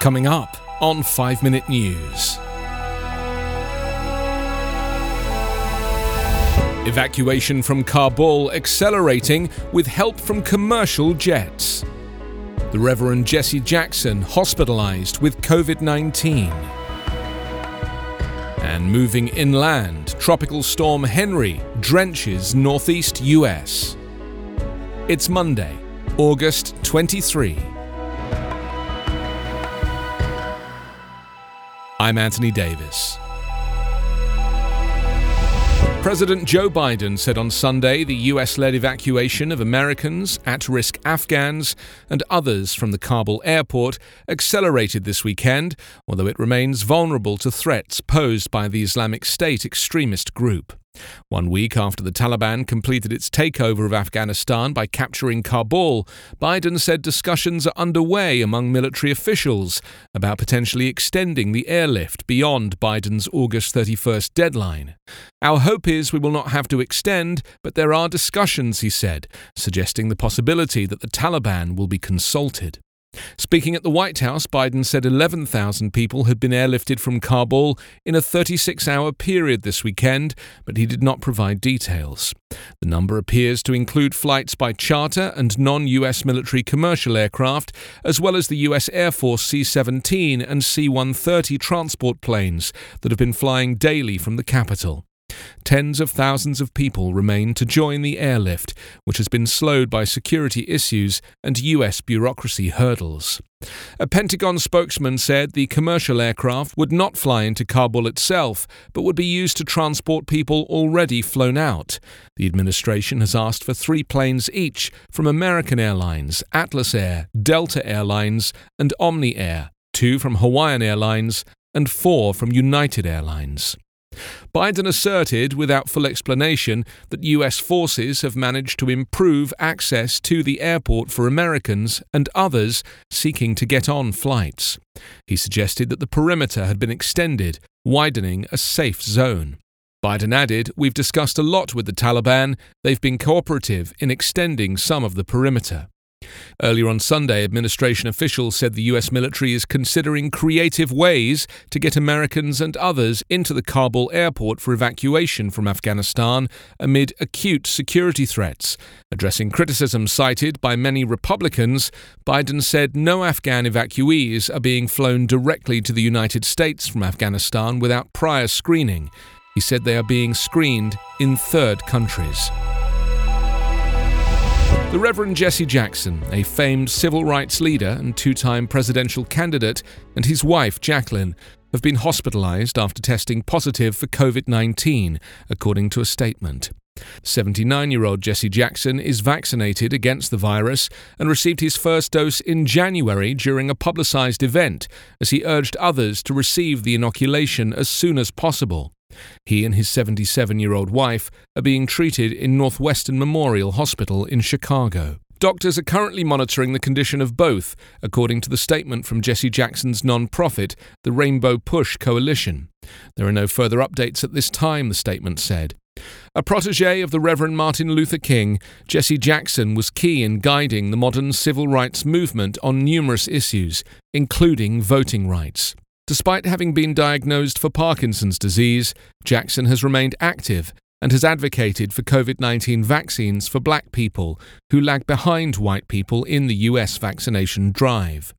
coming up on 5-Minute News. Evacuation from Kabul accelerating with help from commercial jets. The Reverend Jesse Jackson hospitalized with COVID-19. And moving inland, Tropical Storm Henry drenches northeast U.S. It's Monday, August 23. I'm Anthony Davis. President Joe Biden said on Sunday the US-led evacuation of Americans, at-risk Afghans and others from the Kabul airport accelerated this weekend, although it remains vulnerable to threats posed by the Islamic State extremist group. 1 week after the Taliban completed its takeover of Afghanistan by capturing Kabul, Biden said discussions are underway among military officials about potentially extending the airlift beyond Biden's August 31st deadline. Our hope is we will not have to extend, but there are discussions, he said, suggesting the possibility that the Taliban will be consulted. Speaking at the White House, Biden said 11,000 people had been airlifted from Kabul in a 36-hour period this weekend, but he did not provide details. The number appears to include flights by charter and non-U.S. military commercial aircraft, as well as the U.S. Air Force C-17 and C-130 transport planes that have been flying daily from the capital. Tens of thousands of people remain to join the airlift, which has been slowed by security issues and U.S. bureaucracy hurdles. A Pentagon spokesman said the commercial aircraft would not fly into Kabul itself, but would be used to transport people already flown out. The administration has asked for 3 planes each from American Airlines, Atlas Air, Delta Airlines and Omni Air, 2 from Hawaiian Airlines and 4 from United Airlines. Biden asserted, without full explanation, that U.S. forces have managed to improve access to the airport for Americans and others seeking to get on flights. He suggested that the perimeter had been extended, widening a safe zone. Biden added, "We've discussed a lot with the Taliban. They've been cooperative in extending some of the perimeter." Earlier on Sunday, administration officials said the U.S. military is considering creative ways to get Americans and others into the Kabul airport for evacuation from Afghanistan amid acute security threats. Addressing criticism cited by many Republicans, Biden said no Afghan evacuees are being flown directly to the United States from Afghanistan without prior screening. He said they are being screened in third countries. The Reverend Jesse Jackson, a famed civil rights leader and two-time presidential candidate, and his wife, Jacqueline, have been hospitalized after testing positive for COVID-19, according to a statement. 79-year-old Jesse Jackson is vaccinated against the virus and received his first dose in January during a publicized event, as he urged others to receive the inoculation as soon as possible. He and his 77-year-old wife are being treated in Northwestern Memorial Hospital in Chicago. Doctors are currently monitoring the condition of both, according to the statement from Jesse Jackson's non-profit, the Rainbow Push Coalition. There are no further updates at this time, the statement said. A protege of the Reverend Martin Luther King, Jesse Jackson was key in guiding the modern civil rights movement on numerous issues, including voting rights. Despite having been diagnosed for Parkinson's disease, Jackson has remained active and has advocated for COVID-19 vaccines for black people who lag behind white people in the U.S. vaccination drive.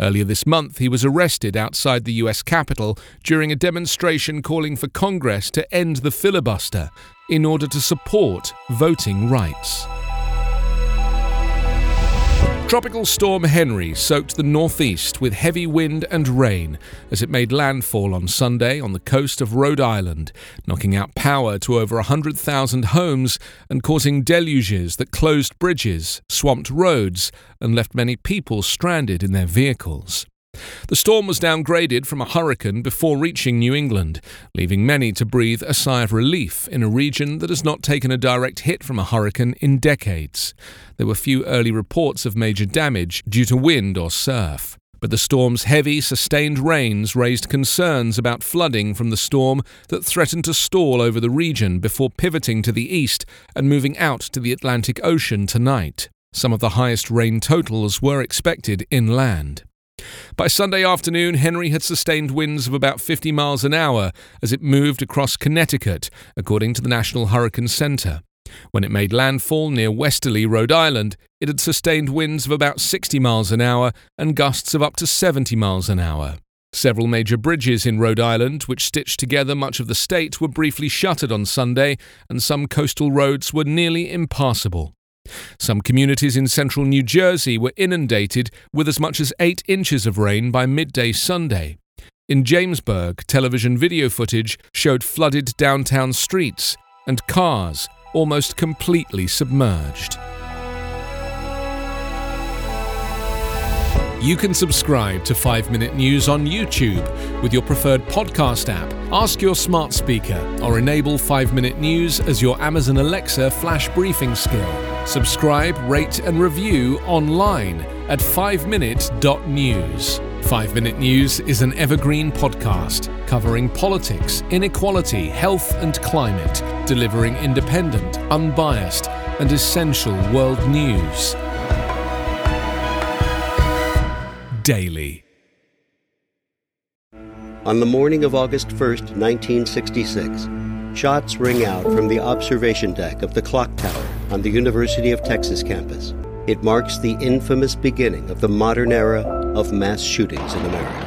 Earlier this month, he was arrested outside the U.S. Capitol during a demonstration calling for Congress to end the filibuster in order to support voting rights. Tropical Storm Henry soaked the northeast with heavy wind and rain as it made landfall on Sunday on the coast of Rhode Island, knocking out power to over 100,000 homes and causing deluges that closed bridges, swamped roads, and left many people stranded in their vehicles. The storm was downgraded from a hurricane before reaching New England, leaving many to breathe a sigh of relief in a region that has not taken a direct hit from a hurricane in decades. There were few early reports of major damage due to wind or surf. But the storm's heavy, sustained rains raised concerns about flooding from the storm that threatened to stall over the region before pivoting to the east and moving out to the Atlantic Ocean tonight. Some of the highest rain totals were expected inland. By Sunday afternoon, Henry had sustained winds of about 50 miles an hour as it moved across Connecticut, according to the National Hurricane Center. When it made landfall near Westerly, Rhode Island, it had sustained winds of about 60 miles an hour and gusts of up to 70 miles an hour. Several major bridges in Rhode Island, which stitched together much of the state, were briefly shuttered on Sunday, and some coastal roads were nearly impassable. Some communities in central New Jersey were inundated with as much as 8 inches of rain by midday Sunday. In Jamesburg, television video footage showed flooded downtown streets and cars almost completely submerged. You can subscribe to 5-Minute News on YouTube with your preferred podcast app. Ask your smart speaker or enable 5-Minute News as your Amazon Alexa flash briefing skill. Subscribe, rate and review online at 5minute.news. 5-Minute News is an evergreen podcast covering politics, inequality, health and climate, delivering independent, unbiased and essential world news daily. On the morning of August 1st, 1966, shots ring out from the observation deck of the clock tower on the University of Texas campus. It marks the infamous beginning of the modern era of mass shootings in America.